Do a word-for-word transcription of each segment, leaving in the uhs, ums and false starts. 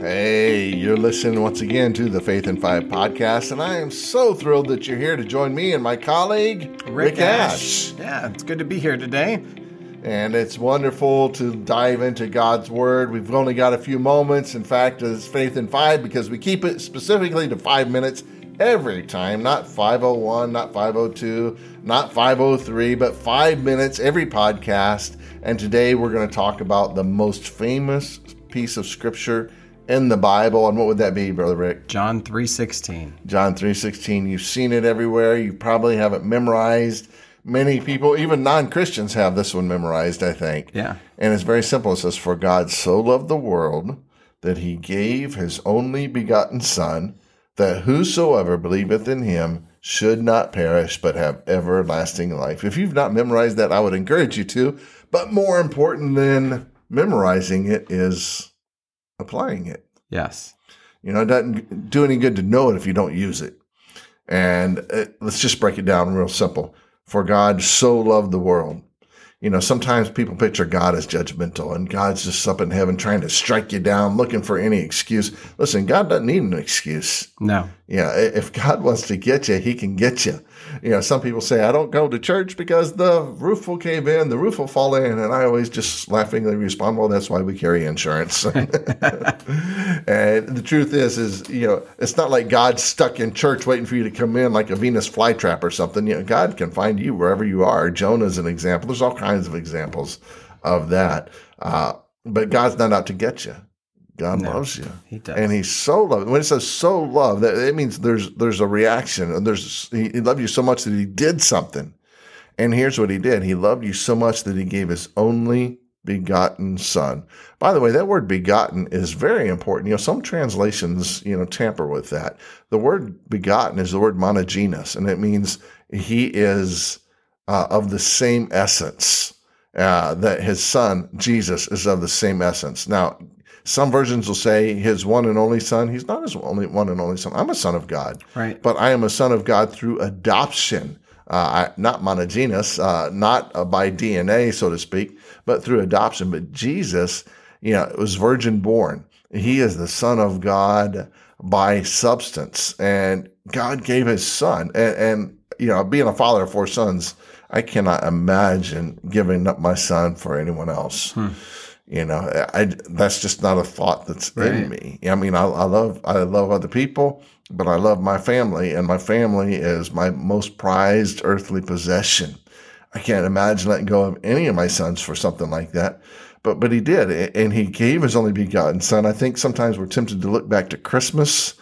Hey, you're listening once again to the Faith in Five Podcast, and I am so thrilled that you're here to join me and my colleague, Rick, Rick Ash. Ash. Yeah, it's good to be here today. And it's wonderful to dive into God's Word. We've only got a few moments. In fact, it's Faith in Five because we keep it specifically to five minutes every time. Not five oh one, not five oh two, not five oh three, but five minutes every podcast. And today we're going to talk about the most famous piece of Scripture in the Bible. And what would that be, Brother Rick? John three sixteen. John three sixteen. You've seen it everywhere. You probably have it memorized. Many people, even non-Christians, have this one memorized, I think. Yeah. And it's very simple. It says, "For God so loved the world that he gave his only begotten Son, that whosoever believeth in him should not perish, but have everlasting life." If you've not memorized that, I would encourage you to. But more important than memorizing it is applying it. Yes. You know, it doesn't do any good to know it if you don't use it. And it, let's just break it down real simple. For God so loved the world. You know, sometimes people picture God as judgmental, and God's just up in heaven trying to strike you down, looking for any excuse. Listen, God doesn't need an excuse. No. Yeah, if God wants to get you, he can get you. You know, some people say, "I don't go to church because the roof will cave in, the roof will fall in." And I always just laughingly respond, "Well, that's why we carry insurance." And the truth is, is, you know, it's not like God's stuck in church waiting for you to come in like a Venus flytrap or something. You know, God can find you wherever you are. Jonah's an example. There's all kinds of examples of that. Uh, but God's not out to get you. God no, loves you. He does. And he's so loved. When it says so loved, that it means there's there's a reaction. There's he loved you so much that he did something. And here's what he did. He loved you so much that he gave his only begotten Son. By the way, that word begotten is very important. You know, some translations, you know, tamper with that. The word begotten is the word monogenes, and it means he is uh, of the same essence, uh, that his Son, Jesus, is of the same essence. Now, some versions will say his one and only Son. He's not his only one and only Son. I'm a son of God, right? But I am a son of God through adoption, uh, I, not monogenes, uh, not uh, by D N A, so to speak, but through adoption. But Jesus, you know, was virgin born. He is the Son of God by substance, and God gave his Son. And, and you know, being a father of four sons, I cannot imagine giving up my son for anyone else. Hmm. You know, I, that's just not a thought that's right in me. I mean, I, I love I love other people, but I love my family, and my family is my most prized earthly possession. I can't imagine letting go of any of my sons for something like that. But but he did, and he gave his only begotten Son. I think sometimes we're tempted to look back to Christmas,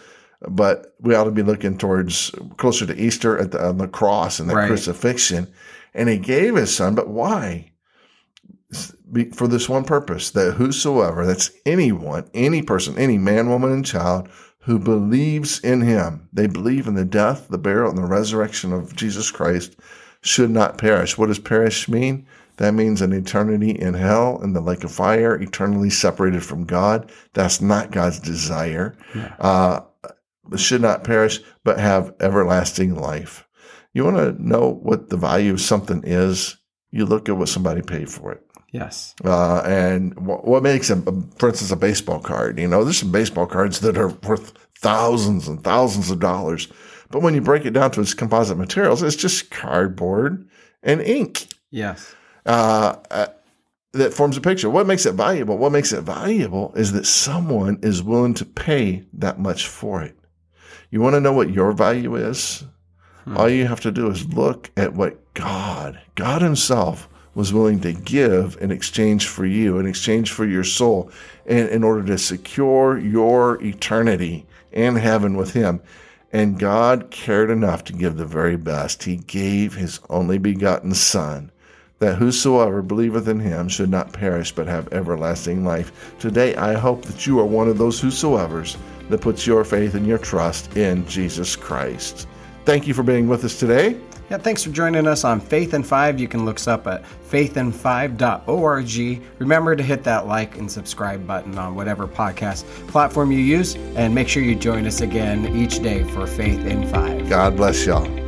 but we ought to be looking towards closer to Easter at the, on the cross and the right crucifixion. And he gave his Son, but why? For this one purpose, that whosoever, that's anyone, any person, any man, woman, and child who believes in him, they believe in the death, the burial, and the resurrection of Jesus Christ, should not perish. What does perish mean? That means an eternity in hell, in the lake of fire, eternally separated from God. That's not God's desire. Yeah. Uh, should not perish, but have everlasting life. You want to know what the value of something is? You look at what somebody paid for it. Yes. Uh, and wh- what makes, a, for instance, a baseball card? You know, there's some baseball cards that are worth thousands and thousands of dollars. But when you break it down to its composite materials, it's just cardboard and ink. Yes. Uh, uh, that forms a picture. What makes it valuable? What makes it valuable is that someone is willing to pay that much for it. You want to know what your value is? Hmm. All you have to do is look at what God, God himself, was willing to give in exchange for you, in exchange for your soul, and in order to secure your eternity in heaven with him. And God cared enough to give the very best. He gave his only begotten Son, that whosoever believeth in him should not perish, but have everlasting life. Today, I hope that you are one of those whosoevers that puts your faith and your trust in Jesus Christ. Thank you for being with us today. Yeah, thanks for joining us on Faith in Five. You can look us up at faith in five dot org. Remember to hit that like and subscribe button on whatever podcast platform you use, and make sure you join us again each day for Faith in Five. God bless y'all.